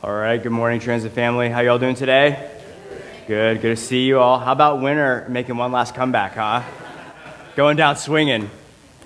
All right, good morning, Transit family. How y'all doing today? Good, good to see you all. How about winter making one last comeback, huh? Going down swinging.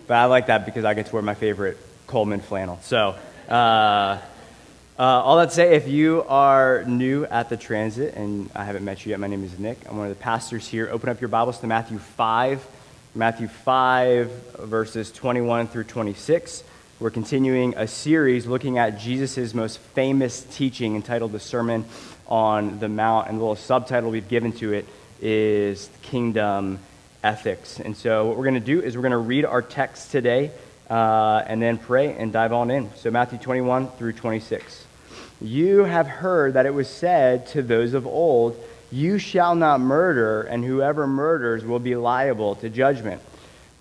But I like that because I get to wear my favorite Coleman flannel. So, all that to say, if you are new at the Transit, and I haven't met you yet, my name is Nick. I'm one of the pastors here. Open up your Bibles to Matthew 5. Matthew 5, verses 21 through 26. We're continuing a series looking at Jesus' most famous teaching entitled The Sermon on the Mount, and the little subtitle we've given to it is Kingdom Ethics. And so what we're going to do is we're going to read our text today and then pray and dive on in. So Matthew 21 through 26. You have heard that it was said to those of old, you shall not murder, and whoever murders will be liable to judgment.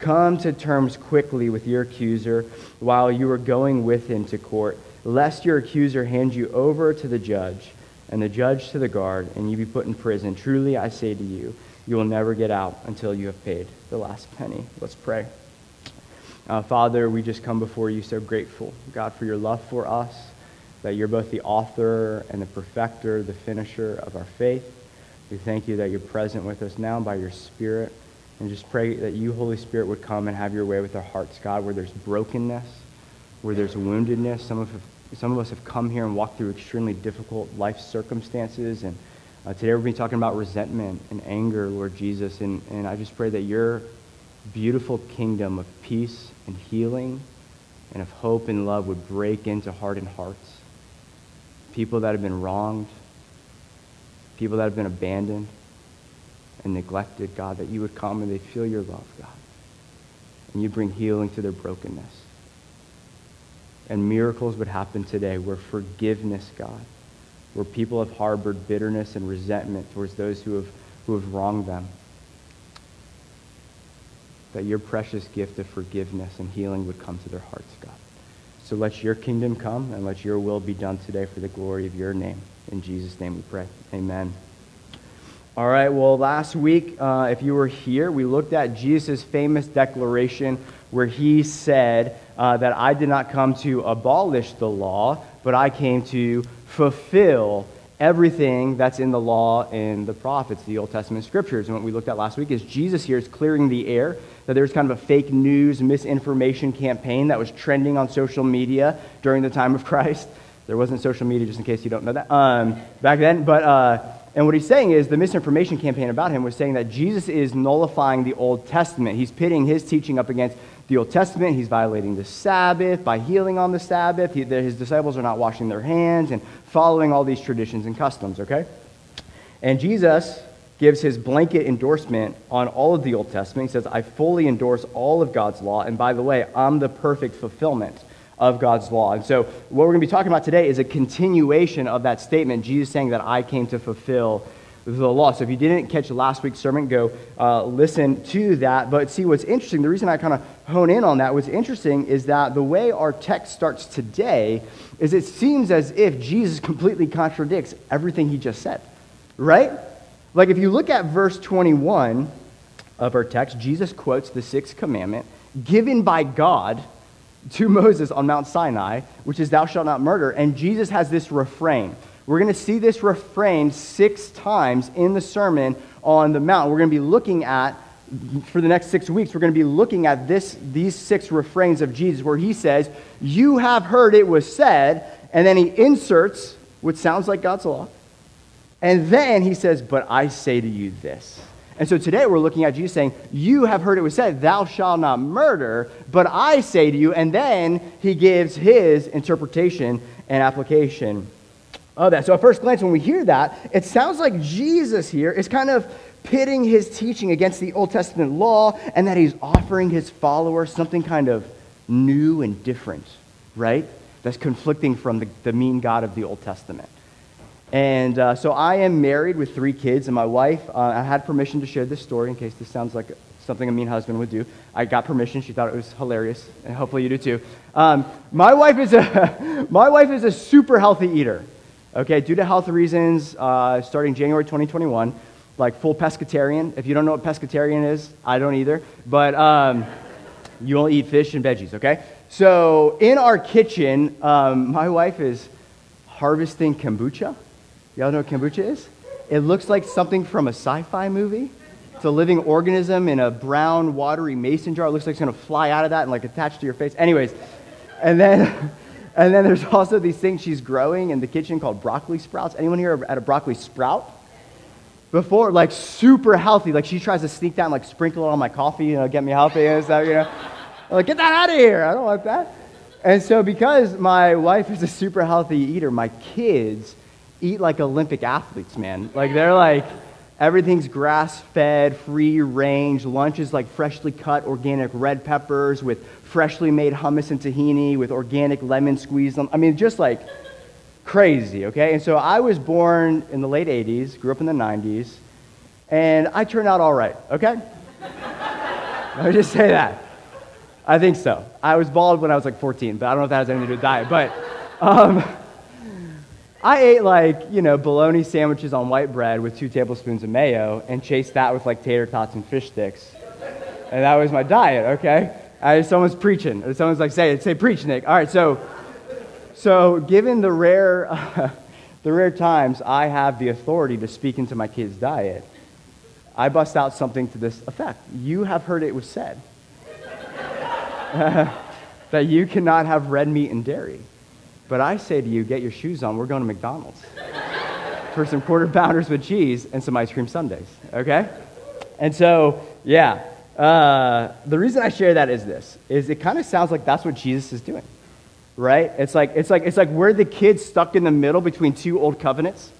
Come to terms quickly with your accuser while you are going with him to court, lest your accuser hand you over to the judge, and the judge to the guard, and you be put in prison. Truly, I say to you, you will never get out until you have paid the last penny. Let's pray. Father, we just come before you so grateful, God, for your love for us, that you're both the author and the perfecter, the finisher of our faith. We thank you that you're present with us now by your Spirit. And just pray that you, Holy Spirit, would come and have your way with our hearts, God, where there's brokenness, where there's woundedness. Some of us have come here and walked through extremely difficult life circumstances. And today we're going to be talking about resentment and anger, Lord Jesus. And I just pray that your beautiful kingdom of peace and healing and of hope and love would break into hardened hearts. People that have been wronged, people that have been abandoned and neglected, God, that you would come and they feel your love, God. And you bring healing to their brokenness. And miracles would happen today where forgiveness, God, where people have harbored bitterness and resentment towards those who have wronged them, that your precious gift of forgiveness and healing would come to their hearts, God. So let your kingdom come and let your will be done today for the glory of your name. In Jesus' name we pray. Amen. All right, well, last week, if you were here, we looked at Jesus' famous declaration where he said that I did not come to abolish the law, but I came to fulfill everything that's in the law and the prophets, the Old Testament scriptures. And what we looked at last week is Jesus here is clearing the air, that there's kind of a fake news, misinformation campaign that was trending on social media during the time of Christ. There wasn't social media, just in case you don't know that, back then, but... And what he's saying is the misinformation campaign about him was saying that Jesus is nullifying the Old Testament. He's pitting his teaching up against the Old Testament. He's violating the Sabbath by healing on the Sabbath. His disciples are not washing their hands and following all these traditions and customs, okay? And Jesus gives his blanket endorsement on all of the Old Testament. He says, I fully endorse all of God's law. And by the way, I'm the perfect fulfillment of God's law. And so what we're going to be talking about today is a continuation of that statement, Jesus saying that I came to fulfill the law. So if you didn't catch last week's sermon, go listen to that. But see, what's interesting, the reason I kind of hone in on that, what's interesting is that the way our text starts today is it seems as if Jesus completely contradicts everything he just said, right? Like if you look at verse 21 of our text, Jesus quotes the sixth commandment given by God to Moses on Mount Sinai, which is thou shalt not murder. And Jesus has this refrain. We're going to see this refrain 6 times in the Sermon on the Mount. We're going to be looking at, for the next 6 weeks, we're going to be looking at these 6 refrains of Jesus where he says, you have heard it was said, and then he inserts what sounds like God's law. And then he says, but I say to you this. And so today we're looking at Jesus saying, you have heard it was said, thou shalt not murder, but I say to you. And then he gives his interpretation and application of that. So at first glance, when we hear that, it sounds like Jesus here is kind of pitting his teaching against the Old Testament law and that he's offering his followers something kind of new and different, right? That's conflicting from the mean God of the Old Testament. And so I am married with 3 kids, and my wife, I had permission to share this story in case this sounds like something a mean husband would do. I got permission. She thought it was hilarious, and hopefully you do too. My wife is a super healthy eater. Okay, due to health reasons, starting January 2021, like full pescatarian. If you don't know what pescatarian is, I don't either. But you only eat fish and veggies, okay? So in our kitchen, my wife is harvesting kombucha. Y'all know what kombucha is? It looks like something from a sci-fi movie. It's a living organism in a brown, watery mason jar. It looks like it's going to fly out of that and like attach to your face. Anyways, and then there's also these things she's growing in the kitchen called broccoli sprouts. Anyone here had a broccoli sprout before? Like super healthy. Like she tries to sneak down, like sprinkle it on my coffee, you know, get me healthy and stuff, you know. I'm like, get that out of here. I don't want that. And so because my wife is a super healthy eater, my kids eat like Olympic athletes, man. Like they're like, everything's grass-fed, free-range. Lunch is like freshly cut organic red peppers with freshly made hummus and tahini with organic lemon squeezed on. I mean, just like crazy, okay? And so I was born in the late 80s, grew up in the 90s, and I turned out all right, okay? Let me just say that. I think so. I was bald when I was like 14, but I don't know if that has anything to do with diet, but... I ate like, you know, bologna sandwiches on white bread with 2 tablespoons of mayo and chased that with like tater tots and fish sticks. And that was my diet, okay? Someone's preaching. Or someone's like, say preach, Nick. All right, so given the rare times I have the authority to speak into my kid's diet, I bust out something to this effect. You have heard it was said that you cannot have red meat and dairy. But I say to you, get your shoes on. We're going to McDonald's for some quarter pounders with cheese and some ice cream sundaes, okay? And so, yeah, the reason I share that is this, is it kind of sounds like that's what Jesus is doing, right? It's like we're the kids stuck in the middle between 2 old covenants,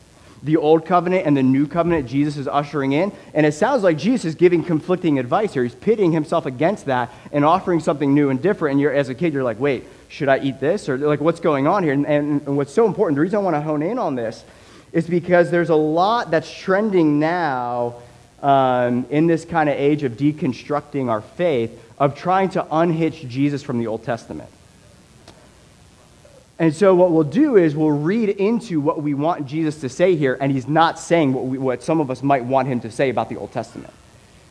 the old covenant and the new covenant Jesus is ushering in. And it sounds like Jesus is giving conflicting advice here. He's pitting himself against that and offering something new and different. And as a kid, you're like, wait, should I eat this? Or like, what's going on here? And what's so important, the reason I want to hone in on this is because there's a lot that's trending now in this kind of age of deconstructing our faith, of trying to unhitch Jesus from the Old Testament. And so what we'll do is we'll read into what we want Jesus to say here, and he's not saying what some of us might want him to say about the Old Testament.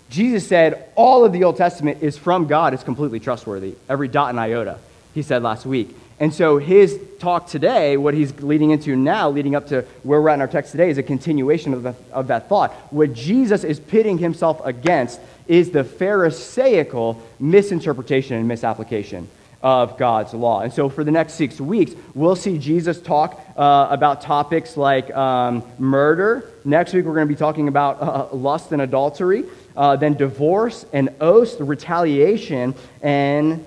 Jesus said all of the Old Testament is from God. It's completely trustworthy, every dot and iota. He said last week. And so his talk today, what he's leading into now, leading up to where we're at in our text today, is a continuation of that thought. What Jesus is pitting himself against is the Pharisaical misinterpretation and misapplication of God's law. And so for the next 6 weeks, we'll see Jesus talk about topics like murder. Next week, we're going to be talking about lust and adultery, then divorce and oaths, retaliation, and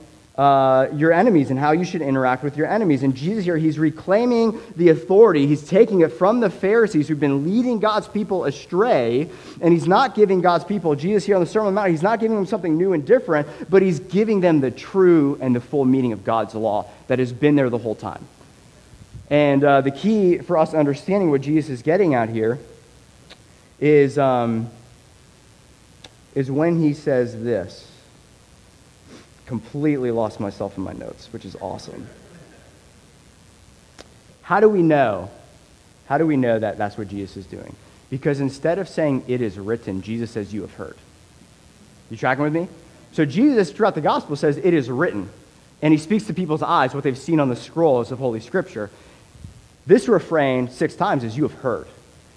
your enemies and how you should interact with your enemies. And Jesus here, he's reclaiming the authority. He's taking it from the Pharisees who've been leading God's people astray, and he's not giving God's people, Jesus here on the Sermon on the Mount, he's not giving them something new and different, but he's giving them the true and the full meaning of God's law that has been there the whole time. And the key for us understanding what Jesus is getting at here is when he says this. Completely lost myself in my notes, which is awesome. How do we know that that's what Jesus is doing? Because instead of saying it is written, Jesus says you have heard. You tracking with me? So Jesus throughout the gospel says it is written, and he speaks to people's eyes what they've seen on the scrolls of Holy Scripture. This refrain 6 times is you have heard.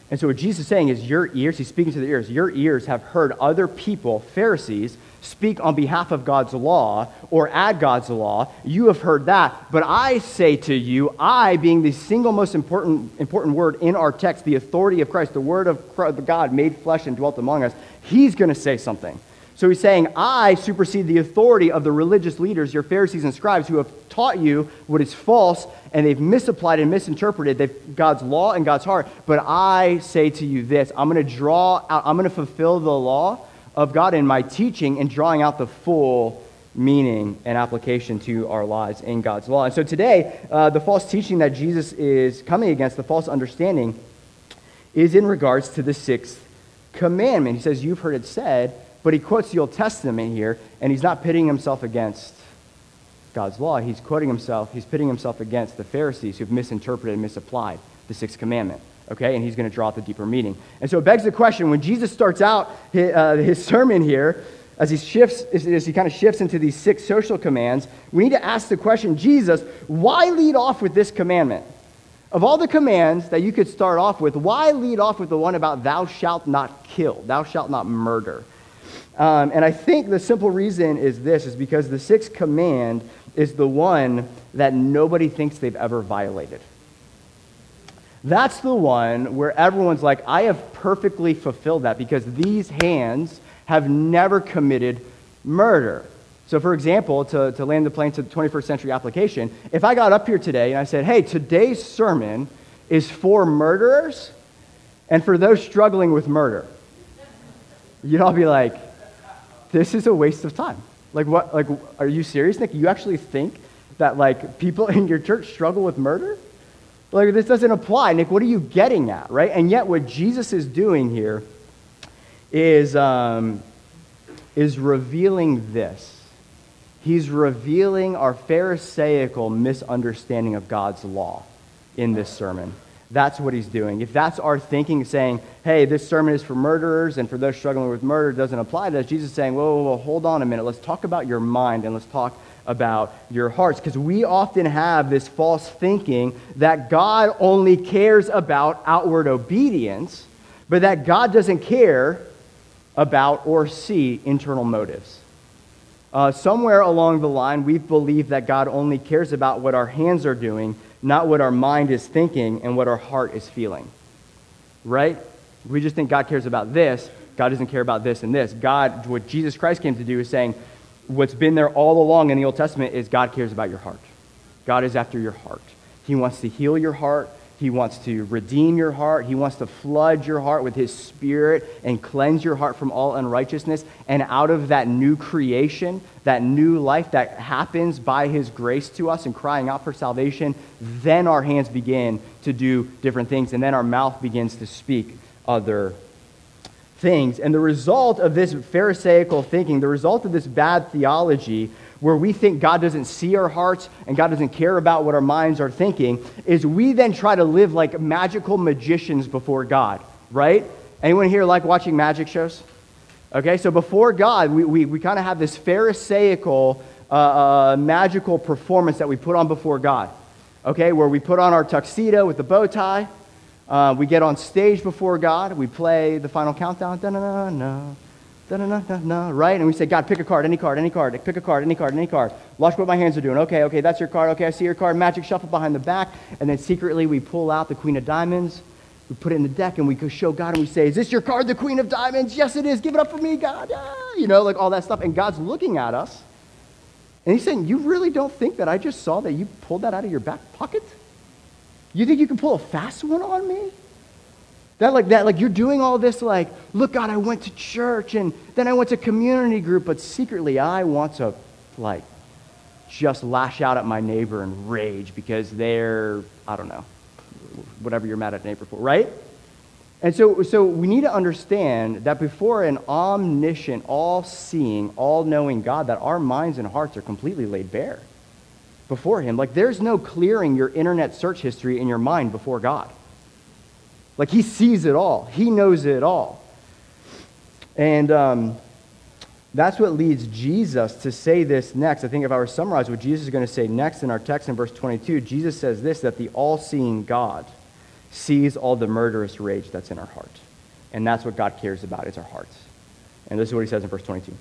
And so what Jesus is saying is your ears, he's speaking to the ears, your ears have heard other people, Pharisees, speak on behalf of God's law or add God's law. You have heard that, but I say to you, I being the single most important word in our text, the authority of Christ, the word of God made flesh and dwelt among us, he's going to say something. So he's saying, I supersede the authority of the religious leaders, your Pharisees and scribes, who have taught you what is false, and they've misapplied and misinterpreted God's law and God's heart. But I say to you this, I'm going to fulfill the law of God in my teaching and drawing out the full meaning and application to our lives in God's law. And so today, the false teaching that Jesus is coming against, the false understanding is in regards to the sixth commandment. He says, you've heard it said, but he quotes the Old Testament here, and he's not pitting himself against God's law. He's quoting himself, he's pitting himself against the Pharisees who've misinterpreted and misapplied the sixth commandment. Okay, and he's going to draw out the deeper meaning. And so it begs the question, when Jesus starts out his sermon here, as he kind of shifts into these six social commands, we need to ask the question, Jesus, why lead off with this commandment? Of all the commands that you could start off with, why lead off with the one about thou shalt not kill, thou shalt not murder? And I think the simple reason is this, is because the sixth command is the one that nobody thinks they've ever violated. That's the one where everyone's like, I have perfectly fulfilled that because these hands have never committed murder. So for example, to land the plane to the 21st century application, if I got up here today and I said, hey, today's sermon is for murderers and for those struggling with murder, you'd all be like, this is a waste of time. Like, what? Like, are you serious, Nick? You actually think that like people in your church struggle with murder? Like, this doesn't apply. Nick, what are you getting at, right? And yet what Jesus is doing here is revealing this. He's revealing our Pharisaical misunderstanding of God's law in this sermon. That's what he's doing. If that's our thinking, saying, hey, this sermon is for murderers and for those struggling with murder, doesn't apply to us, Jesus is saying, whoa, hold on a minute. Let's talk about your mind and let's talk about your hearts, because we often have this false thinking that God only cares about outward obedience, but that God doesn't care about or see internal motives. Somewhere along the line, we believe that God only cares about what our hands are doing, not what our mind is thinking and what our heart is feeling, right? We just think God cares about this. God doesn't care about this and this. God, what Jesus Christ came to do is saying, what's been there all along in the Old Testament is God cares about your heart. God is after your heart. He wants to heal your heart. He wants to redeem your heart. He wants to flood your heart with his spirit and cleanse your heart from all unrighteousness. And out of that new creation, that new life that happens by his grace to us and crying out for salvation, then our hands begin to do different things. And then our mouth begins to speak other things. And the result of this Pharisaical thinking, the result of this bad theology, where we think God doesn't see our hearts and God doesn't care about what our minds are thinking, is we then try to live like magical magicians before God, right? Anyone here like watching magic shows? Okay, so before God, we kind of have this Pharisaical magical performance that we put on before God, okay, where we put on our tuxedo with the bow tie. We get on stage before God. We play the final countdown. Da-na-na-na, da-na-na-na-na, right? And we say, God, pick a card, any card, any card. Pick a card, any card, any card. Watch what my hands are doing. Okay, that's your card. Okay, I see your card. Magic shuffle behind the back. And then secretly we pull out the Queen of Diamonds. We put it in the deck and we go show God and we say, is this your card, the Queen of Diamonds? Yes, it is. Give it up for me, God. Yeah. You know, like all that stuff. And God's looking at us. And he's saying, you really don't think that I just saw that you pulled that out of your back pocket? You think you can pull a fast one on me? That you're doing all this like, look, God, I went to church and then I went to community group, but secretly I want to like just lash out at my neighbor and rage because they're, I don't know, whatever you're mad at neighbor for, right? And so we need to understand that before an omniscient, all-seeing, all-knowing God, that our minds and hearts are completely laid bare before him. Like, there's no clearing your internet search history in your mind before God. Like, he sees it all. He knows it all. And that's what leads Jesus to say this next. I think if I were to summarize what Jesus is going to say next in our text in verse 22, Jesus says this, that the all-seeing God sees all the murderous rage that's in our heart. And that's what God cares about, is our hearts. And this is what he says in verse 22.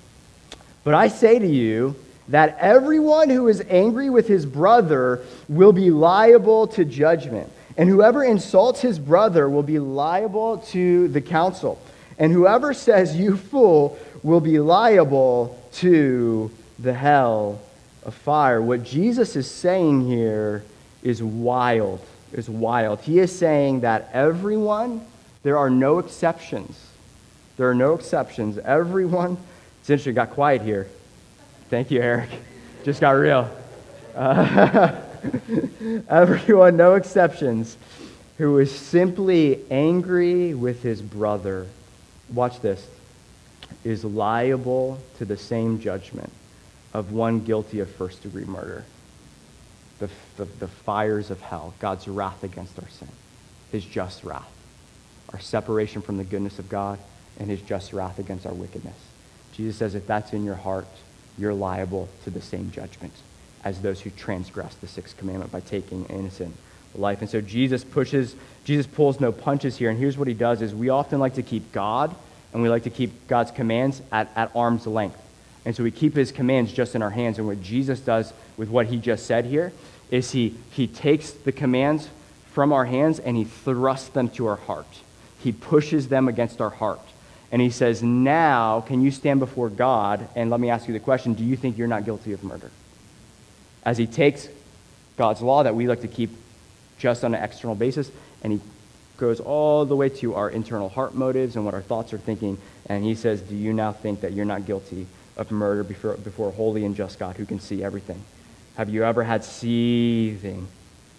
But I say to you, that everyone who is angry with his brother will be liable to judgment. And whoever insults his brother will be liable to the council. And whoever says, you fool, will be liable to the hell of fire. What Jesus is saying here is wild. It's wild. He is saying that everyone, there are no exceptions. There are no exceptions. Everyone, it's interesting, got quiet here. Thank you, Eric. Just got real. Everyone, no exceptions. who was simply angry with his brother, watch this, is liable to the same judgment of one guilty of first-degree murder. The fires of hell, God's wrath against our sin, his just wrath, our separation from the goodness of God, and his just wrath against our wickedness. Jesus says if that's in your heart, you're liable to the same judgment as those who transgress the sixth commandment by taking innocent life. And so Jesus pulls no punches here, and here's what he does is we often like to keep God and we like to keep God's commands at arm's length. And so we keep his commands just in our hands. And what Jesus does with what he just said here is he takes the commands from our hands and he thrusts them to our heart. He pushes them against our heart. And he says, now can you stand before God? And let me ask you the question, do you think you're not guilty of murder? As he takes God's law that we like to keep just on an external basis, and he goes all the way to our internal heart motives and what our thoughts are thinking, and he says, do you now think that you're not guilty of murder before a holy and just God who can see everything? Have you ever had seething,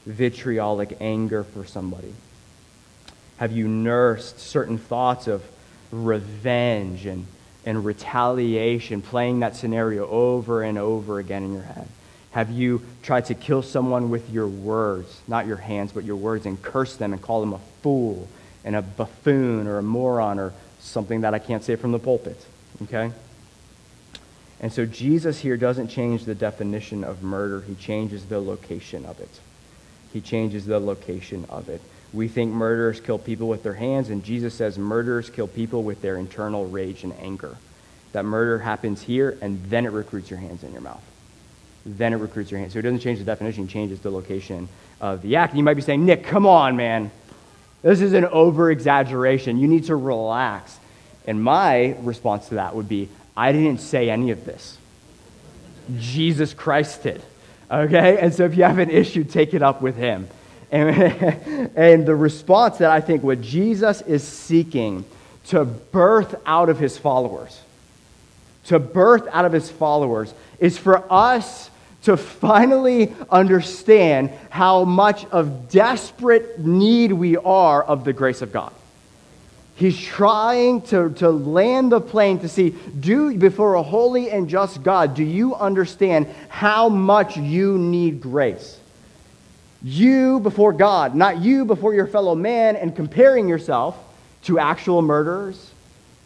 vitriolic anger for somebody? Have you nursed certain thoughts of revenge and retaliation, playing that scenario over and over again in your head? Have you tried to kill someone with your words, not your hands, but your words, and curse them and call them a fool and a buffoon or a moron or something that I can't say from the pulpit, okay? And so Jesus here doesn't change the definition of murder. He changes the location of it. He changes the location of it. We think murderers kill people with their hands, and Jesus says murderers kill people with their internal rage and anger. That murder happens here, and then it recruits your hands in your mouth. Then it recruits your hands. So it doesn't change the definition, it changes the location of the act. And you might be saying, Nick, come on, man. This is an over-exaggeration. You need to relax. And my response to that would be, I didn't say any of this. Jesus Christ did, okay? And so if you have an issue, take it up with him. And the response that I think what Jesus is seeking to birth out of his followers, is for us to finally understand how much of desperate need we are of the grace of God. He's trying to land the plane to see, before a holy and just God, do you understand how much you need grace? You before God, not you before your fellow man, and comparing yourself to actual murderers,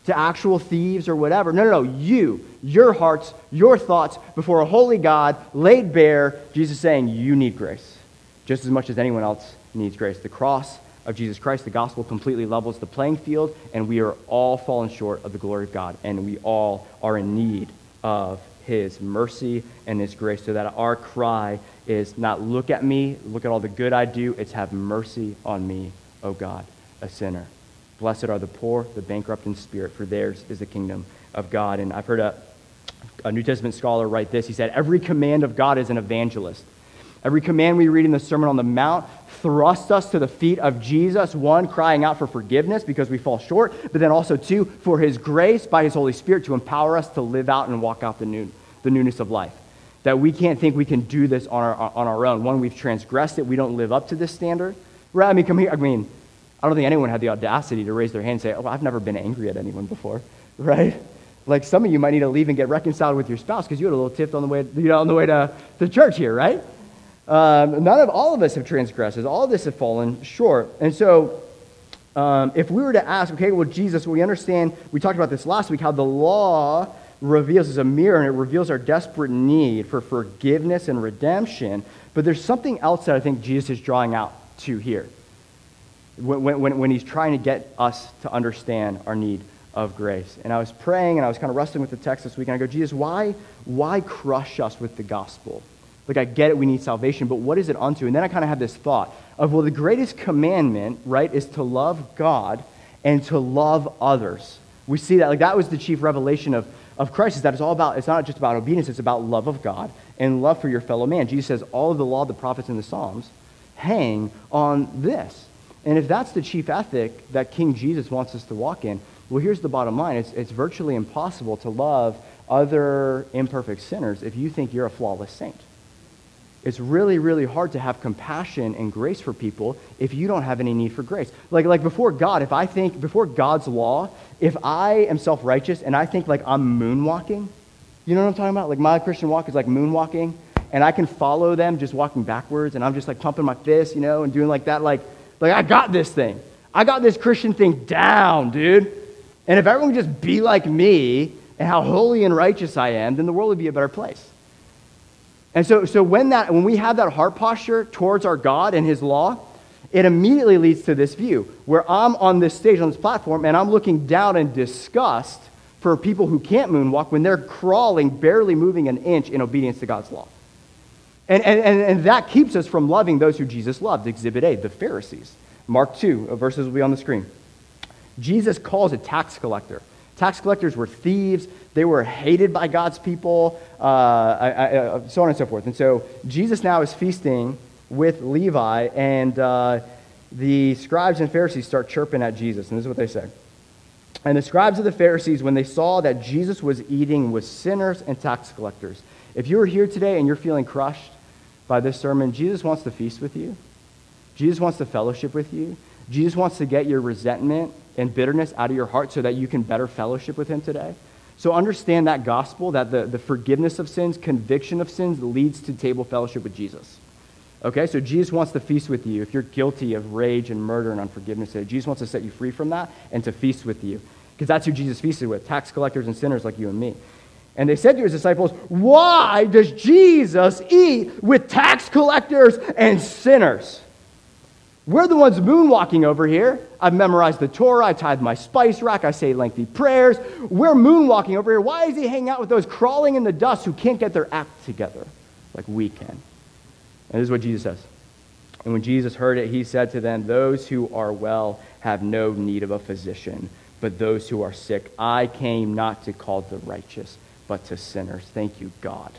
to actual thieves or whatever. No, you, your hearts, your thoughts before a holy God laid bare. Jesus saying you need grace just as much as anyone else needs grace. The cross of Jesus Christ, the gospel, completely levels the playing field, and we are all fallen short of the glory of God, and we all are in need of his mercy and his grace, so that our cry is not look at me, look at all the good I do, it's have mercy on me, O God, a sinner. Blessed are the poor, the bankrupt in spirit, for theirs is the kingdom of God. And I've heard a New Testament scholar write this. He said, every command of God is an evangelist. Every command we read in the Sermon on the Mount thrusts us to the feet of Jesus, one, crying out for forgiveness because we fall short, but then also, two, for his grace by his Holy Spirit to empower us to live out and walk out the newness of life. That we can't think we can do this on our own. One, we've transgressed it. We don't live up to this standard. Right? I don't think anyone had the audacity to raise their hand and say, I've never been angry at anyone before, right? Like some of you might need to leave and get reconciled with your spouse because you had a little tiff on the way to church here, right? All of us have transgressed. All of us have fallen short. And so if we were to ask, okay, well, Jesus, we understand, we talked about this last week, how the law reveals as a mirror, and it reveals our desperate need for forgiveness and redemption. But there's something else that I think Jesus is drawing out to here. When he's trying to get us to understand our need of grace. And I was praying, and I was kind of wrestling with the text this week, and I go, Jesus, why crush us with the gospel? Like, I get it, we need salvation, but what is it unto? And then I kind of had this thought of, well, the greatest commandment, right, is to love God and to love others. We see that, like, that was the chief revelation of Christ, is that it's not just about obedience, it's about love of God and love for your fellow man. Jesus says all of the law, the prophets, and the Psalms hang on this. And if that's the chief ethic that King Jesus wants us to walk in, well, here's the bottom line. It's virtually impossible to love other imperfect sinners if you think you're a flawless saint. It's really, really hard to have compassion and grace for people if you don't have any need for grace. Like before God, if I think, before God's law, if I am self-righteous and I think like I'm moonwalking, you know what I'm talking about? Like my Christian walk is like moonwalking, and I can follow them just walking backwards, and I'm just like pumping my fist, you know, and doing like that, like I got this thing. I got this Christian thing down, dude. And if everyone would just be like me and how holy and righteous I am, then the world would be a better place. And so when we have that heart posture towards our God and his law, it immediately leads to this view where I'm on this stage, on this platform, and I'm looking down in disgust for people who can't moonwalk when they're crawling, barely moving an inch in obedience to God's law. And that keeps us from loving those who Jesus loved. Exhibit A, the Pharisees. Mark 2, verses will be on the screen. Jesus calls a tax collector. Tax collectors were thieves. They were hated by God's people, so on and so forth. And so Jesus now is feasting with Levi, and the scribes and Pharisees start chirping at Jesus. And this is what they say. And the scribes of the Pharisees, when they saw that Jesus was eating with sinners and tax collectors. If you're here today and you're feeling crushed by this sermon, Jesus wants to feast with you. Jesus wants to fellowship with you. Jesus wants to get your resentment and bitterness out of your heart so that you can better fellowship with him today. So understand that gospel, that the forgiveness of sins, conviction of sins leads to table fellowship with Jesus. Okay, so Jesus wants to feast with you. If you're guilty of rage and murder and unforgiveness today, Jesus wants to set you free from that and to feast with you, because that's who Jesus feasted with, tax collectors and sinners like you and me. And they said to his disciples, "Why does Jesus eat with tax collectors and sinners? We're the ones moonwalking over here. I've memorized the Torah. I tithe my spice rack. I say lengthy prayers. We're moonwalking over here. Why is he hanging out with those crawling in the dust who can't get their act together like we can?" And this is what Jesus says. And when Jesus heard it, he said to them, "Those who are well have no need of a physician, but those who are sick. I came not to call the righteous, but to sinners." Thank you, God.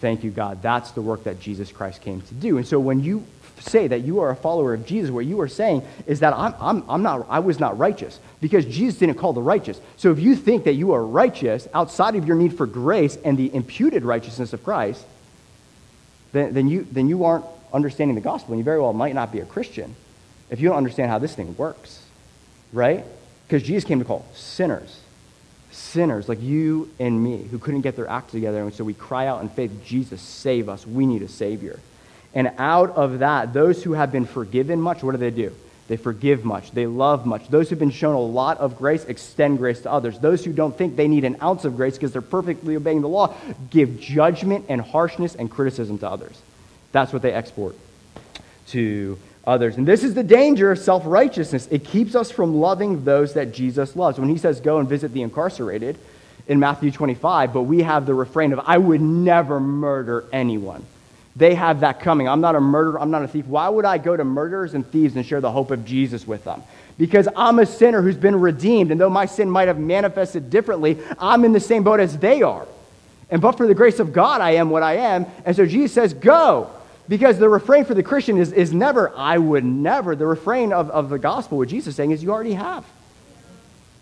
Thank you, God. That's the work that Jesus Christ came to do. And so when you say that you are a follower of Jesus, what you are saying is that I was not righteous, because Jesus didn't call the righteous. So if you think that you are righteous outside of your need for grace and the imputed righteousness of Christ, then you aren't understanding the gospel, and you very well might not be a Christian if you don't understand how this thing works, right? Because Jesus came to call sinners like you and me who couldn't get their act together, and so we cry out in faith, "Jesus, save us. We need a Savior." And out of that, those who have been forgiven much, what do? They forgive much. They love much. Those who've been shown a lot of grace extend grace to others. Those who don't think they need an ounce of grace because they're perfectly obeying the law give judgment and harshness and criticism to others. That's what they export to others. And this is the danger of self-righteousness. It keeps us from loving those that Jesus loves. When he says, "Go and visit the incarcerated" in Matthew 25, but we have the refrain of, "I would never murder anyone." They have that coming. I'm not a murderer. I'm not a thief. Why would I go to murderers and thieves and share the hope of Jesus with them? Because I'm a sinner who's been redeemed, and though my sin might have manifested differently, I'm in the same boat as they are. And but for the grace of God, I am what I am. And so Jesus says, "Go." Because the refrain for the Christian is never, "I would never." The refrain of the gospel, what Jesus is saying, is you already have.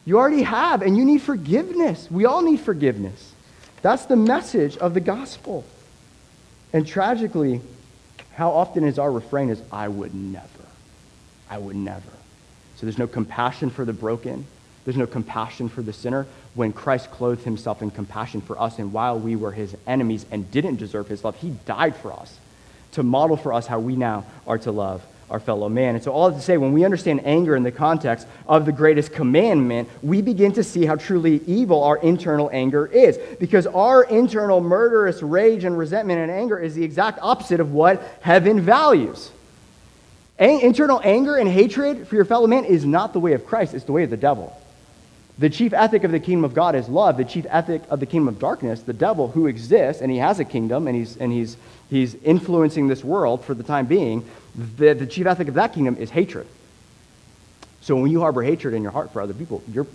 You already have, and you need forgiveness. We all need forgiveness. That's the message of the gospel. And tragically, how often is our refrain is, "I would never. I would never." So there's no compassion for the broken. There's no compassion for the sinner, when Christ clothed himself in compassion for us. And while we were his enemies and didn't deserve his love, he died for us to model for us how we now are to love our fellow man. And so all that to say, when we understand anger in the context of the greatest commandment, we begin to see how truly evil our internal anger is, because our internal murderous rage and resentment and anger is the exact opposite of what heaven values. Internal anger and hatred for your fellow man is not the way of Christ, it's the way of the devil. The chief ethic of the kingdom of God is love. The chief ethic of the kingdom of darkness, the devil, who exists, and he has a kingdom, and he's influencing this world for the time being, the chief ethic of that kingdom is hatred. So when you harbor hatred in your heart for other people, you're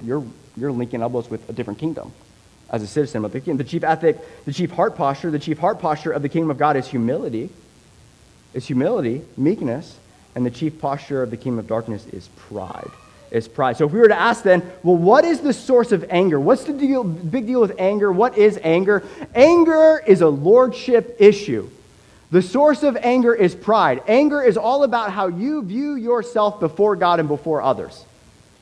linking elbows with a different kingdom as a citizen of the kingdom. The chief heart posture of the kingdom of God is humility. It's humility, meekness, and the chief posture of the kingdom of darkness is pride. Is pride. So if we were to ask then, well, what is the source of anger? What's the big deal with anger? What is anger? Anger is a lordship issue. The source of anger is pride. Anger is all about how you view yourself before God and before others.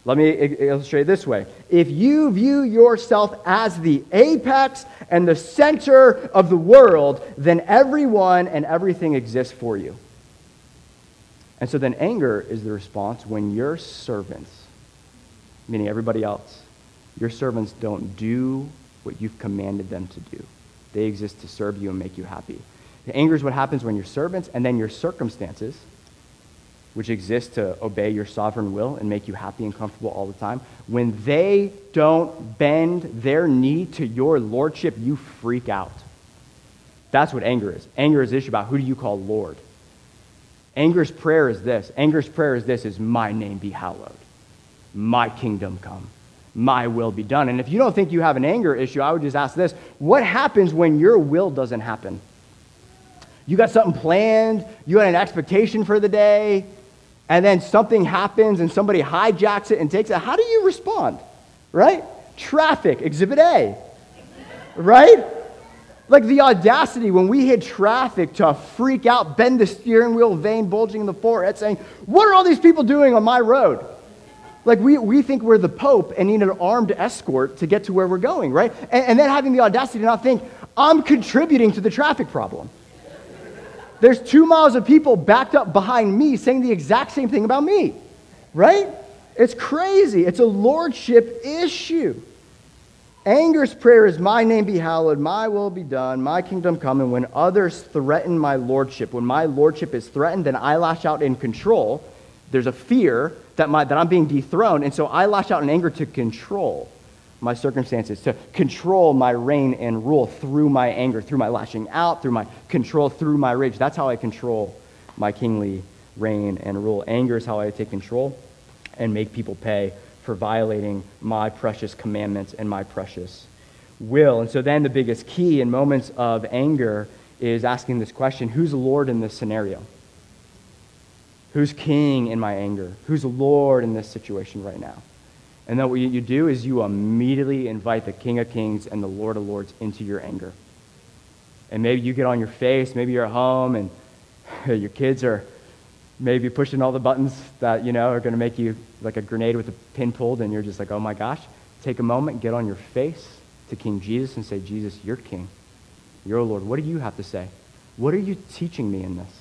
Let me illustrate this way. If you view yourself as the apex and the center of the world, then everyone and everything exists for you. And so then anger is the response when your servants, meaning everybody else, your servants don't do what you've commanded them to do. They exist to serve you and make you happy. The anger is what happens when your servants and then your circumstances, which exist to obey your sovereign will and make you happy and comfortable all the time, when they don't bend their knee to your lordship, you freak out. That's what anger is. Anger is this issue about who do you call Lord. Anger's prayer is this. Is my name be hallowed. My kingdom come. My will be done. And if you don't think you have an anger issue, I would just ask this. What happens when your will doesn't happen? You got something planned. You had an expectation for the day. And then something happens and somebody hijacks it and takes it. How do you respond? Right? Traffic, exhibit A. Right? Like the audacity when we hit traffic to freak out, bend the steering wheel, vein bulging in the forehead, saying, what are all these people doing on my road? Like we think we're the Pope and need an armed escort to get to where we're going, right? And then having the audacity to not think, I'm contributing to the traffic problem. There's 2 miles of people backed up behind me saying the exact same thing about me, right? It's crazy. It's a lordship issue. Anger's prayer is, my name be hallowed, my will be done, my kingdom come, and when others threaten my lordship, when my lordship is threatened, then I lash out in control. There's a fear that I'm being dethroned, and so I lash out in anger to control my circumstances, to control my reign and rule through my anger, through my lashing out, through my control, through my rage. That's how I control my kingly reign and rule. Anger is how I take control and make people pay for violating my precious commandments and my precious will. And so then the biggest key in moments of anger is asking this question, who's Lord in this scenario? Who's king in my anger? Who's Lord in this situation right now? And then what you do is you immediately invite the King of Kings and the Lord of Lords into your anger. And maybe you get on your face, maybe you're at home and your kids are maybe pushing all the buttons that, you know, are going to make you like a grenade with a pin pulled, and you're just like, oh my gosh. Take a moment, get on your face to King Jesus and say, Jesus, you're King. You're Lord. What do you have to say? What are you teaching me in this?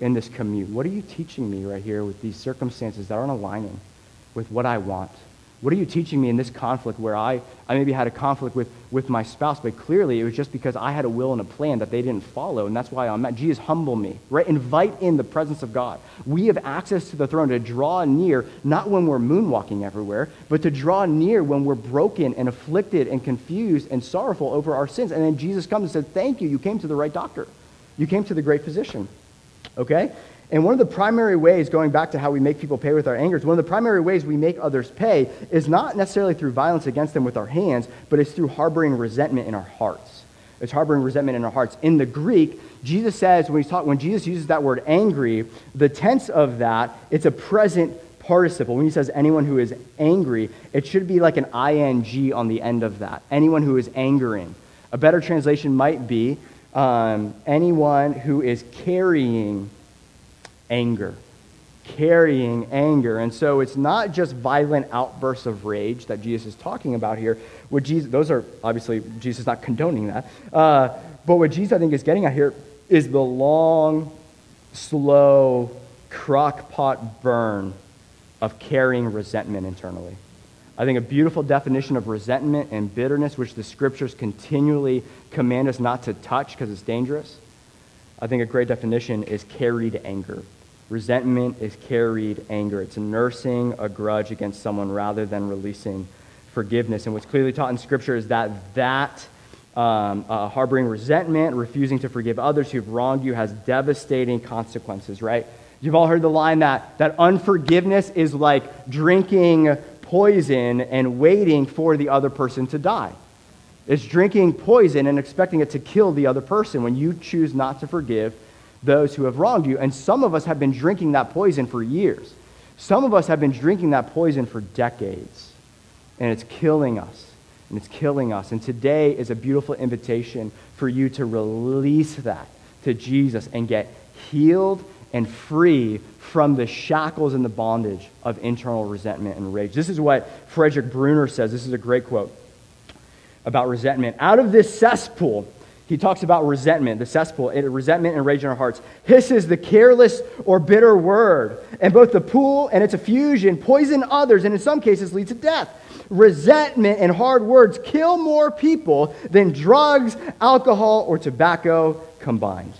In this commute, what are you teaching me right here with these circumstances that aren't aligning with what I want? What are you teaching me in this conflict where I maybe had a conflict with my spouse, but clearly it was just because I had a will and a plan that they didn't follow, and that's why I'm mad. Jesus, humble me, right? Invite in the presence of God. We have access to the throne to draw near, not when we're moonwalking everywhere, but to draw near when we're broken and afflicted and confused and sorrowful over our sins. And then Jesus comes and says, thank you, you came to the right doctor. You came to the great physician. Okay? And one of the primary ways, going back to how we make people pay with our anger, one of the primary ways we make others pay is not necessarily through violence against them with our hands, but it's through harboring resentment in our hearts. It's harboring resentment in our hearts. In the Greek, Jesus says, when Jesus uses that word angry, the tense of that, it's a present participle. When he says anyone who is angry, it should be like an ing on the end of that. Anyone who is angering. A better translation might be, anyone who is carrying anger. And so it's not just violent outbursts of rage that Jesus is talking about here. Those are obviously, Jesus is not condoning that. But what Jesus, I think, is getting at here is the long, slow, crockpot burn of carrying resentment internally. I think a beautiful definition of resentment and bitterness, which the scriptures continually command us not to touch because it's dangerous. I think a great definition is carried anger. Resentment is carried anger. It's nursing a grudge against someone rather than releasing forgiveness. And what's clearly taught in scripture is that harboring resentment, refusing to forgive others who've wronged you, has devastating consequences, right? You've all heard the line that unforgiveness is like drinking poison and waiting for the other person to die. It's drinking poison and expecting it to kill the other person when you choose not to forgive those who have wronged you. And some of us have been drinking that poison for years. Some of us have been drinking that poison for decades. And it's killing us. And today is a beautiful invitation for you to release that, to Jesus and get healed and free from the shackles and the bondage of internal resentment and rage. This is what Frederick Bruner says. This is a great quote about resentment. Out of this cesspool, he talks about resentment, the cesspool, resentment and rage in our hearts. Hisses the careless or bitter word, and both the pool and its effusion poison others, and in some cases lead to death. Resentment and hard words kill more people than drugs, alcohol, or tobacco combined.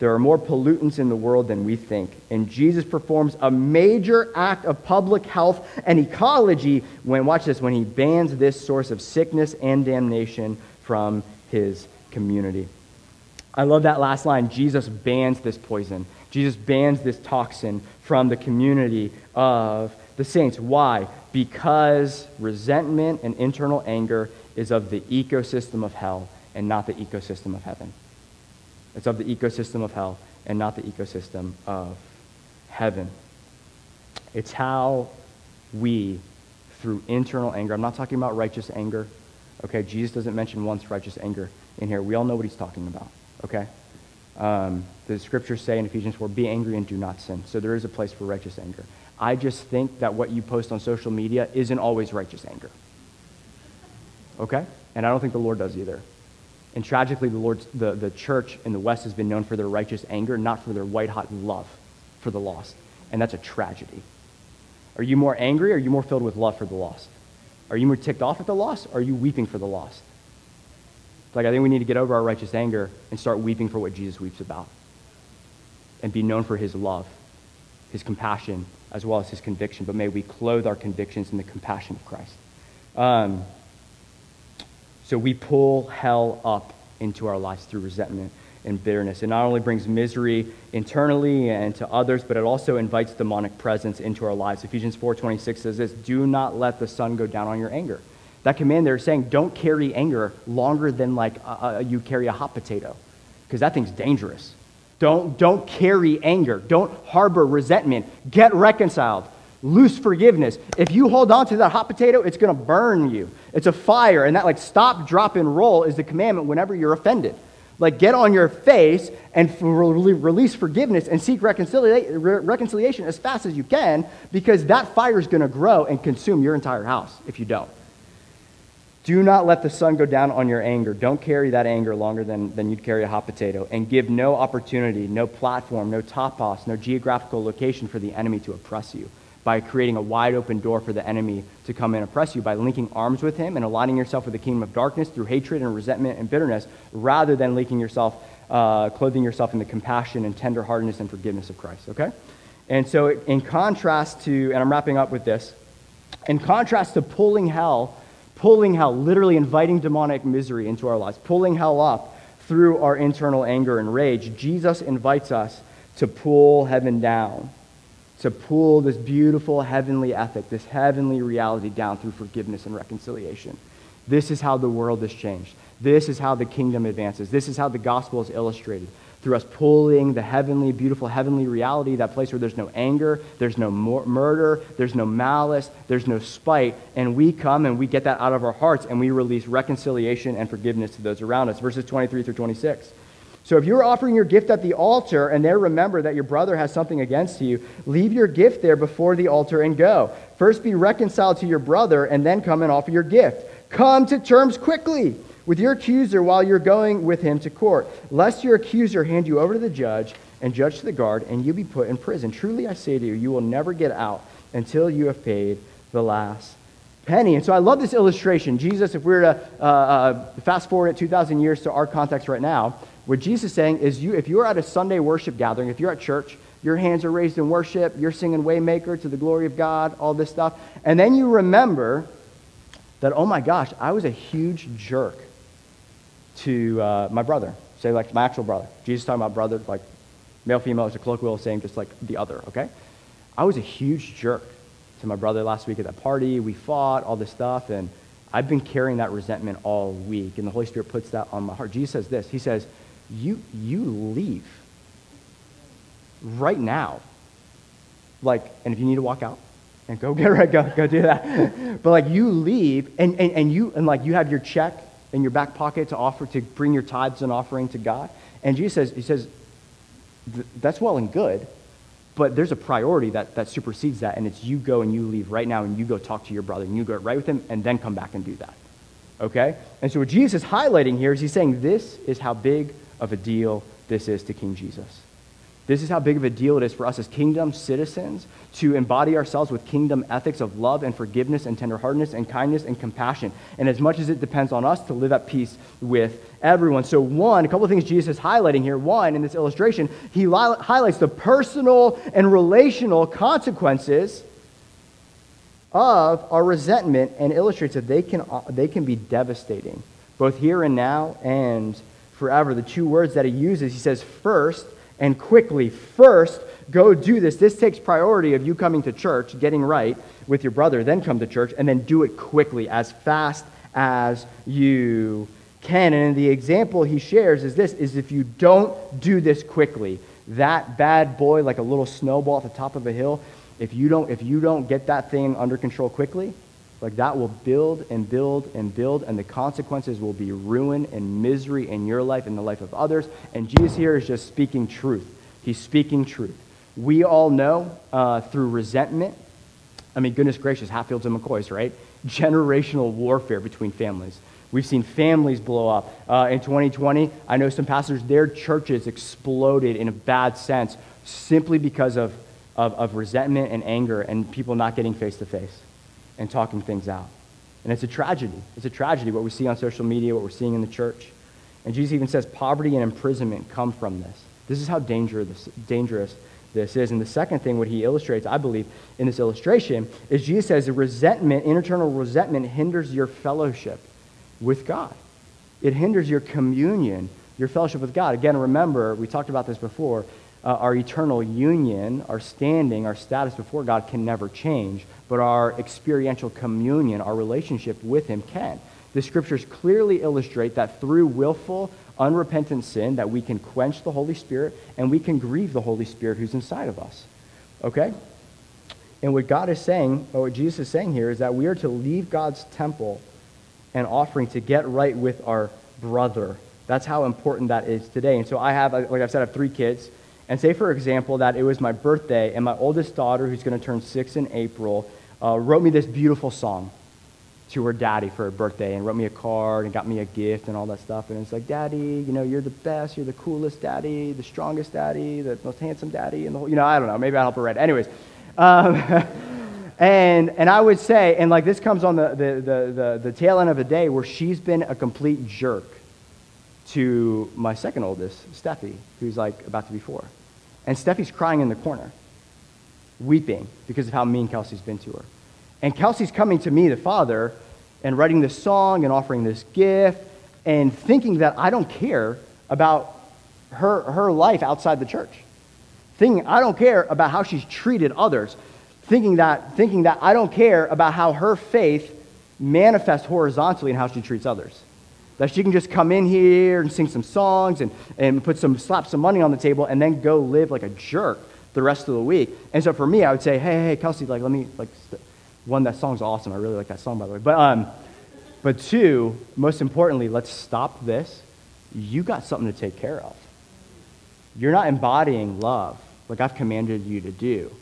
There are more pollutants in the world than we think, and Jesus performs a major act of public health and ecology when, watch this, when he bans this source of sickness and damnation from his community. I love that last line. Jesus bans this poison. Jesus bans this toxin from the community of the saints. Why? Because resentment and internal anger is of the ecosystem of hell and not the ecosystem of heaven. It's of the ecosystem of hell and not the ecosystem of heaven. It's how we, through internal anger, I'm not talking about righteous anger. Okay, Jesus doesn't mention once righteous anger in here. We all know what he's talking about, okay? The scriptures say in Ephesians 4, be angry and do not sin. So there is a place for righteous anger. I just think that what you post on social media isn't always righteous anger, okay? And I don't think the Lord does either. And tragically, the church in the West has been known for their righteous anger, not for their white-hot love for the lost. And that's a tragedy. Are you more angry, or are you more filled with love for the lost? Are you more ticked off at the lost, or are you weeping for the lost? I think we need to get over our righteous anger and start weeping for what Jesus weeps about and be known for his love, his compassion, as well as his conviction. But may we clothe our convictions in the compassion of Christ. So we pull hell up into our lives through resentment and bitterness. It not only brings misery internally and to others, but it also invites demonic presence into our lives. Ephesians 4:26 says this, do not let the sun go down on your anger. That command there is saying don't carry anger longer than you carry a hot potato, because that thing's dangerous. Don't carry anger. Don't harbor resentment. Get reconciled. Loose forgiveness. If you hold on to that hot potato, it's going to burn you. It's a fire. And that stop, drop, and roll is the commandment whenever you're offended. Get on your face and release forgiveness and seek reconciliation as fast as you can, because that fire is going to grow and consume your entire house if you don't. Do not let the sun go down on your anger. Don't carry that anger longer than you'd carry a hot potato, and give no opportunity, no platform, no topos, no geographical location for the enemy to oppress you, by creating a wide open door for the enemy to come and oppress you, by linking arms with him and aligning yourself with the kingdom of darkness through hatred and resentment and bitterness, rather than clothing yourself in the compassion and tenderheartedness and forgiveness of Christ, okay? And so in contrast to, and I'm wrapping up with this, in contrast to pulling hell, literally inviting demonic misery into our lives, pulling hell up through our internal anger and rage, Jesus invites us to pull heaven down, to pull this beautiful heavenly ethic, this heavenly reality down through forgiveness and reconciliation. This is how the world is changed. This is how the kingdom advances. This is how the gospel is illustrated, through us pulling the heavenly, beautiful heavenly reality, that place where there's no anger, there's no murder, there's no malice, there's no spite, and we come and we get that out of our hearts, and we release reconciliation and forgiveness to those around us. Verses 23 through 26. So if you're offering your gift at the altar and there remember that your brother has something against you, leave your gift there before the altar and go. First be reconciled to your brother and then come and offer your gift. Come to terms quickly with your accuser while you're going with him to court, lest your accuser hand you over to the judge and judge to the guard, and you be put in prison. Truly I say to you, you will never get out until you have paid the last penny. And so I love this illustration. Jesus, if we were to fast forward it 2,000 years to our context right now, what Jesus is saying is, if you're at a Sunday worship gathering, if you're at church, your hands are raised in worship, you're singing Waymaker to the glory of God, all this stuff, and then you remember that, oh my gosh, I was a huge jerk to my brother, say my actual brother. Jesus is talking about brother, male, female, it's a colloquial saying, just the other, okay? I was a huge jerk to my brother last week at that party. We fought, all this stuff, and I've been carrying that resentment all week, and the Holy Spirit puts that on my heart. Jesus says this, he says, You leave right now. And if you need to walk out, and go get right, go do that. But you leave and you have your check in your back pocket to bring your tithes and offering to God, And Jesus says, he says, that's well and good, but there's a priority that supersedes that, and it's you go and you leave right now and you go talk to your brother and you go right with him and then come back and do that, okay? And so what Jesus is highlighting here is he's saying this is how big of a deal this is to King Jesus. This is how big of a deal it is for us as kingdom citizens to embody ourselves with kingdom ethics of love and forgiveness and tenderheartedness and kindness and compassion. And as much as it depends on us to live at peace with everyone. So a couple of things Jesus is highlighting here. One, in this illustration, he highlights the personal and relational consequences of our resentment and illustrates that they can be devastating, both here and now and forever. The two words that he uses, he says, first, and quickly, first, go do this. This takes priority of you coming to church, getting right with your brother, then come to church, and then do it quickly, as fast as you can. And the example he shares is if you don't do this quickly, that bad boy, like a little snowball at the top of a hill, if you don't get that thing under control quickly, like that will build and build and build, and the consequences will be ruin and misery in your life and the life of others. And Jesus here is just speaking truth. He's speaking truth. We all know through resentment, I mean, goodness gracious, Hatfields and McCoys, right? Generational warfare between families. We've seen families blow up. In 2020, I know some pastors, their churches exploded in a bad sense simply because of resentment and anger and people not getting face-to-face and talking things out. And it's a tragedy. It's a tragedy, what we see on social media, what we're seeing in the church. And Jesus even says poverty and imprisonment come from this. This is how dangerous this is. And the second thing, what he illustrates, I believe, in this illustration, is Jesus says internal resentment hinders your fellowship with God. It hinders your communion, your fellowship with God. Again, remember, we talked about this before, our eternal union, our standing, our status before God can never change, but our experiential communion, our relationship with him can. The scriptures clearly illustrate that through willful, unrepentant sin that we can quench the Holy Spirit and we can grieve the Holy Spirit who's inside of us, okay? And what God is saying, or what Jesus is saying here, is that we are to leave God's temple and offering to get right with our brother. That's how important that is today. And so I have three kids. And say, for example, that it was my birthday, and my oldest daughter, who's going to turn 6 in April, wrote me this beautiful song to her daddy for her birthday, and wrote me a card, and got me a gift, and all that stuff. And it's like, Daddy, you know, you're the best, you're the coolest daddy, the strongest daddy, the most handsome daddy, and the whole, you know, I don't know, maybe I'll help her write it. Anyways, and I would say, and like this comes on the tail end of a day where she's been a complete jerk to my second oldest, Steffi, who's like about to be 4. And Steffi's crying in the corner, weeping because of how mean Kelsey's been to her. And Kelsey's coming to me, the father, and writing this song and offering this gift and thinking that I don't care about her life outside the church. Thinking I don't care about how she's treated others. Thinking that I don't care about how her faith manifests horizontally in how she treats others. That she can just come in here and sing some songs and slap some money on the table and then go live like a jerk the rest of the week. And so for me, I would say, hey, Kelsey, like, let me, like, one, that song's awesome. I really like that song, by the way. But two, most importantly, let's stop this. You got something to take care of. You're not embodying love like I've commanded you to do.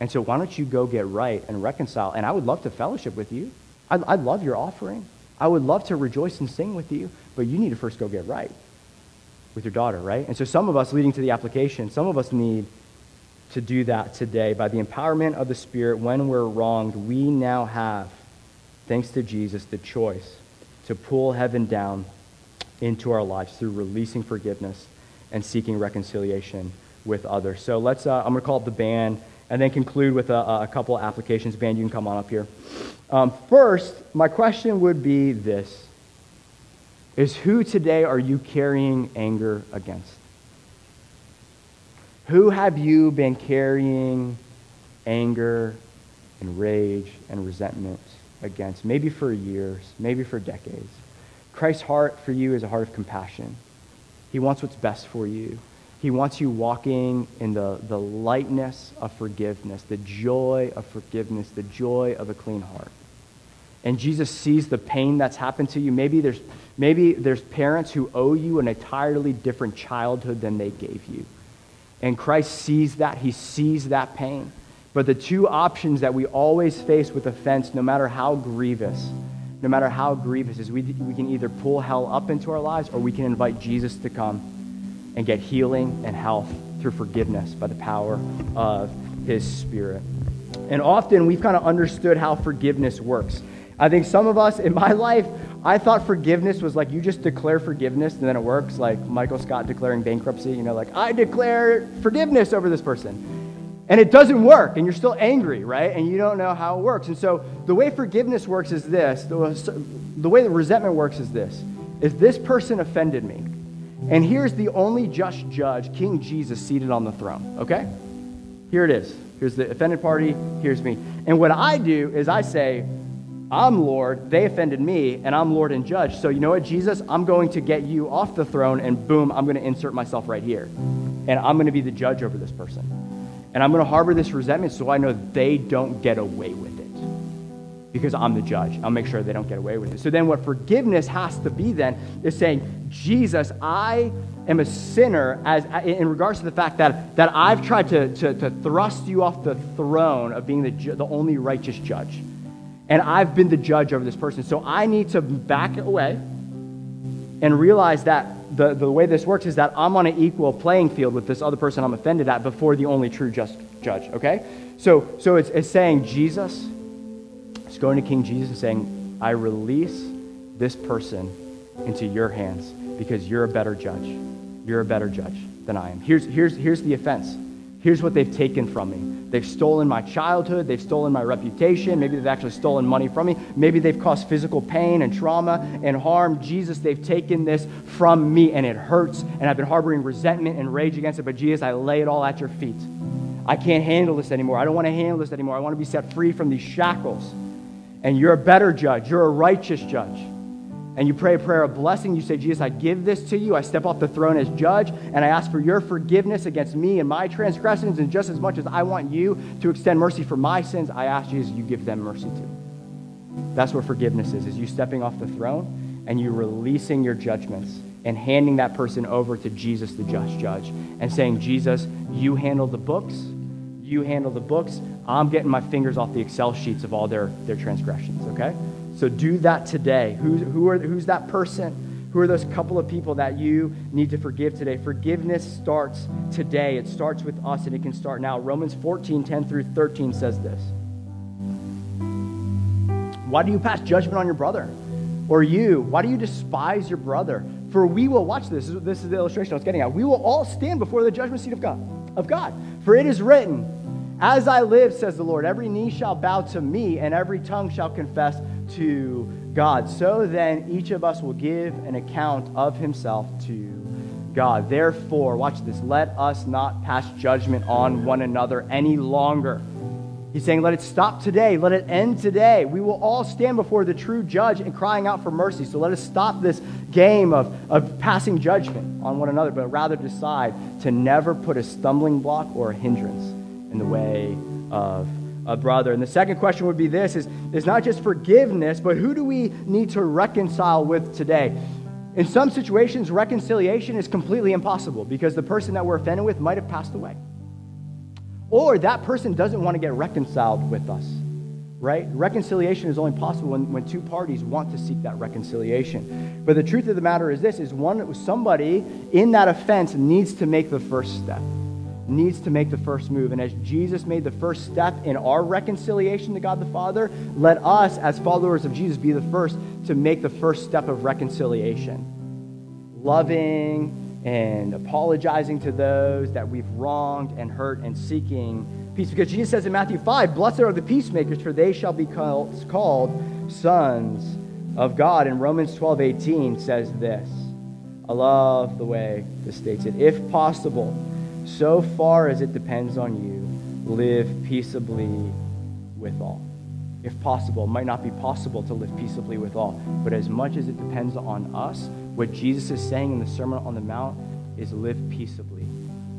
And so why don't you go get right and reconcile? And I would love to fellowship with you. I'd love your offering. I would love to rejoice and sing with you, but you need to first go get right with your daughter, right? And so some of us, leading to the application, some of us need to do that today. By the empowerment of the Spirit, when we're wronged, we now have, thanks to Jesus, the choice to pull heaven down into our lives through releasing forgiveness and seeking reconciliation with others. So let's, I'm going to call up the band and then conclude with a couple of applications. Band, you can come on up here. First, my question would be this, is who today are you carrying anger against? Who have you been carrying anger and rage and resentment against? Maybe for years, maybe for decades. Christ's heart for you is a heart of compassion. He wants what's best for you. He wants you walking in the lightness of forgiveness, the joy of forgiveness, the joy of a clean heart. and Jesus sees the pain that's happened to you. Maybe there's parents who owe you an entirely different childhood than they gave you. And Christ sees that. He sees that pain. But the two options that we always face with offense, no matter how grievous, is we can either pull hell up into our lives, or we can invite Jesus to come and get healing and health through forgiveness by the power of his Spirit. And often we've kind of understood how forgiveness works. I think some of us in my life, I thought forgiveness was like you just declare forgiveness and then it works, like Michael Scott declaring bankruptcy, like I declare forgiveness over this person. And it doesn't work, and you're still angry, right? And you don't know how it works. And so the way forgiveness works is this. The way that resentment works is this. If this person offended me, and here's the only just judge, King Jesus, seated on the throne, okay? Here it is. Here's the offended party, here's me. And what I do is I say, I'm Lord, they offended me, and I'm Lord and judge. So you know what, Jesus? I'm going to get you off the throne, and boom, I'm going to insert myself right here. And I'm going to be the judge over this person. And I'm going to harbor this resentment so I know they don't get away with it. Because I'm the judge. I'll make sure they don't get away with it. So then what forgiveness has to be then is saying, Jesus, I am a sinner in regards to the fact that I've tried to thrust you off the throne of being the only righteous judge. And I've been the judge over this person. So I need to back away and realize that the way this works is that I'm on an equal playing field with this other person I'm offended at before the only true just judge, okay? So it's saying, Jesus, it's going to King Jesus and saying, I release this person into your hands because you're a better judge. You're a better judge than I am. Here's the offense. Here's what they've taken from me. They've stolen my childhood. They've stolen my reputation. Maybe they've actually stolen money from me. Maybe they've caused physical pain and trauma and harm. Jesus, they've taken this from me, and it hurts, and I've been harboring resentment and rage against it. But Jesus, I lay it all at your feet. I can't handle this anymore. I don't want to handle this anymore. I want to be set free from these shackles. And you're a better judge. You're a righteous judge. And you pray a prayer of blessing. You say, Jesus, I give this to you. I step off the throne as judge, and I ask for your forgiveness against me and my transgressions. And just as much as I want you to extend mercy for my sins, I ask, Jesus, you give them mercy too. That's what forgiveness is you stepping off the throne and you releasing your judgments and handing that person over to Jesus, the just judge, and saying, Jesus, you handle the books. You handle the books. I'm getting my fingers off the Excel sheets of all their transgressions, okay? So do that today. Who's that person? Who are those couple of people that you need to forgive today? Forgiveness starts today. It starts with us, and it can start now. Romans 14:10-13 says this. Why do you pass judgment on your brother? Or you? Why do you despise your brother? For we will, watch this. This is the illustration I was getting at. We will all stand before the judgment seat of God. For it is written, as I live, says the Lord, every knee shall bow to me, and every tongue shall confess to God. So then each of us will give an account of himself to God. Therefore, watch this, let us not pass judgment on one another any longer. He's saying, let it stop today. Let it end today. We will all stand before the true judge and crying out for mercy. So let us stop this game of passing judgment on one another, but rather decide to never put a stumbling block or a hindrance in the way of a brother. And the second question would be this, is not just forgiveness, but who do we need to reconcile with today? In some situations, reconciliation is completely impossible because the person that we're offended with might have passed away. Or that person doesn't want to get reconciled with us, right? Reconciliation is only possible when two parties want to seek that reconciliation. But the truth of the matter is this, somebody in that offense needs to make the first step. Needs to make the first move. And as Jesus made the first step in our reconciliation to God the Father, let us, as followers of Jesus, be the first to make the first step of reconciliation. Loving and apologizing to those that we've wronged and hurt and seeking peace. Because Jesus says in Matthew 5, blessed are the peacemakers, for they shall be called sons of God. And Romans 12:18 says this. I love the way this states it. If possible, so far as it depends on you, live peaceably with all. If possible, it might not be possible to live peaceably with all, but as much as it depends on us, what Jesus is saying in the Sermon on the Mount is live peaceably.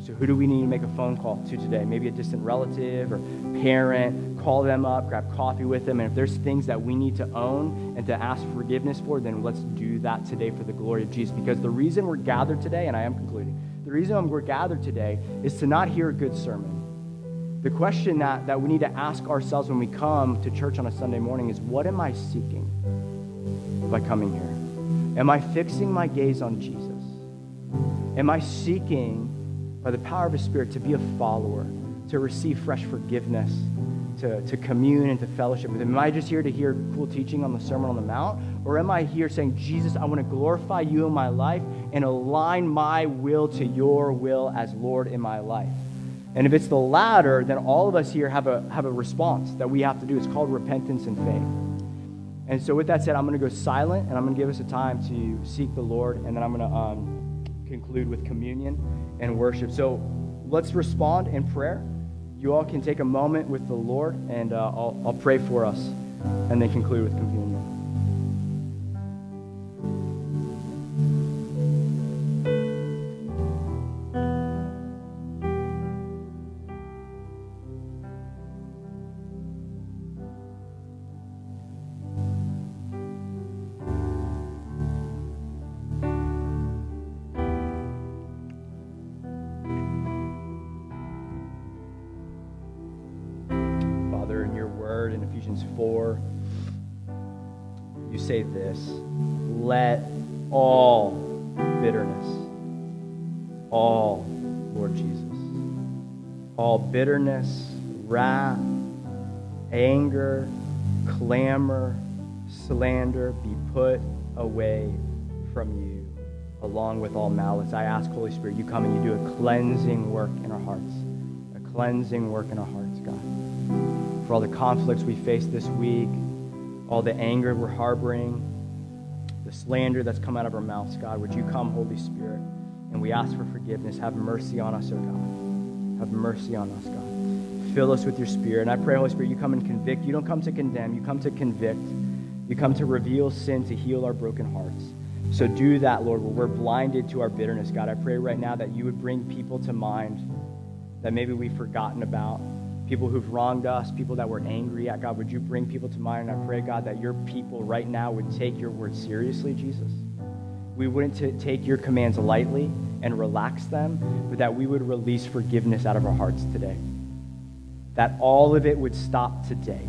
to? Who do we need to make a phone call to today? Maybe a distant relative or parent. Call them up, grab coffee with them. And if there's things that we need to own and to ask forgiveness for, then let's do that today for the glory of Jesus. Because the reason we're gathered today, and I am concluding, the reason we're gathered today is to not hear a good sermon. The question that we need to ask ourselves when we come to church on a Sunday morning is, what am I seeking by coming here? Am I fixing my gaze on Jesus? Am I seeking, by the power of His Spirit, to be a follower, to receive fresh forgiveness, to commune and to fellowship with Him? Am I just here to hear cool teaching on the Sermon on the Mount? Or am I here saying, Jesus, I want to glorify you in my life and align my will to your will as Lord in my life? And if it's the latter, then all of us here have a response that we have to do. It's called repentance and faith. And so with that said, I'm going to go silent, and I'm going to give us a time to seek the Lord, and then I'm going to conclude with communion and worship. So let's respond in prayer. You all can take a moment with the Lord, and I'll pray for us, and then conclude with communion. In Ephesians 4, you say this: let all bitterness, all, Lord Jesus, all bitterness, wrath, anger, clamor, slander be put away from you, along with all malice. I ask, Holy Spirit, you come and you do a cleansing work in our hearts, a cleansing work in our hearts, God. For all the conflicts we faced this week, all the anger we're harboring, the slander that's come out of our mouths, God, would you come, Holy Spirit, and we ask for forgiveness. Have mercy on us, oh God. Have mercy on us, God. Fill us with your Spirit. And I pray, Holy Spirit, you come and convict. You don't come to condemn. You come to convict. You come to reveal sin, to heal our broken hearts. So do that, Lord, where we're blinded to our bitterness, God. I pray right now that you would bring people to mind that maybe we've forgotten about, people who've wronged us, people that we're angry at. God, would you bring people to mind? And I pray, God, that your people right now would take your word seriously, Jesus. We wouldn't take your commands lightly and relax them, but that we would release forgiveness out of our hearts today. That all of it would stop today.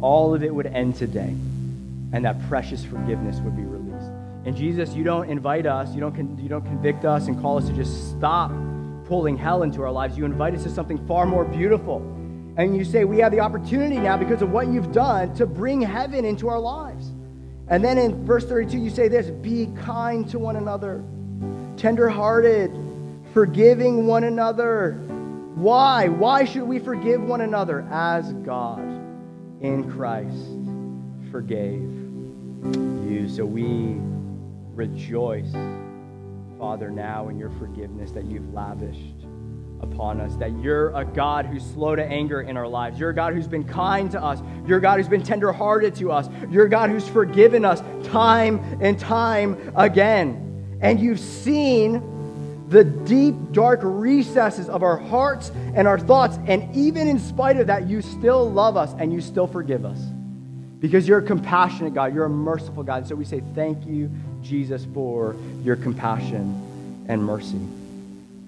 All of it would end today. And that precious forgiveness would be released. And Jesus, you don't invite us, you don't convict us and call us to just stop pulling hell into our lives. You invite us to something far more beautiful. And you say, we have the opportunity now, because of what you've done, to bring heaven into our lives. And then in verse 32, you say this: be kind to one another, tender-hearted, forgiving one another. Why? Why should we forgive one another as God in Christ forgave you? So we rejoice, Father, now in your forgiveness that you've lavished upon us, that you're a God who's slow to anger in our lives. You're a God who's been kind to us. You're a God who's been tenderhearted to us. You're a God who's forgiven us time and time again. And you've seen the deep, dark recesses of our hearts and our thoughts. And even in spite of that, you still love us and you still forgive us, because you're a compassionate God. You're a merciful God. And so we say, thank you, Jesus, for your compassion and mercy.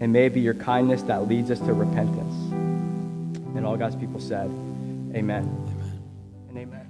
And maybe your kindness that leads us to repentance. And all God's people said, amen. Amen. And amen.